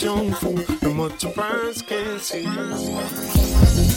Young fool, and what your birds can see.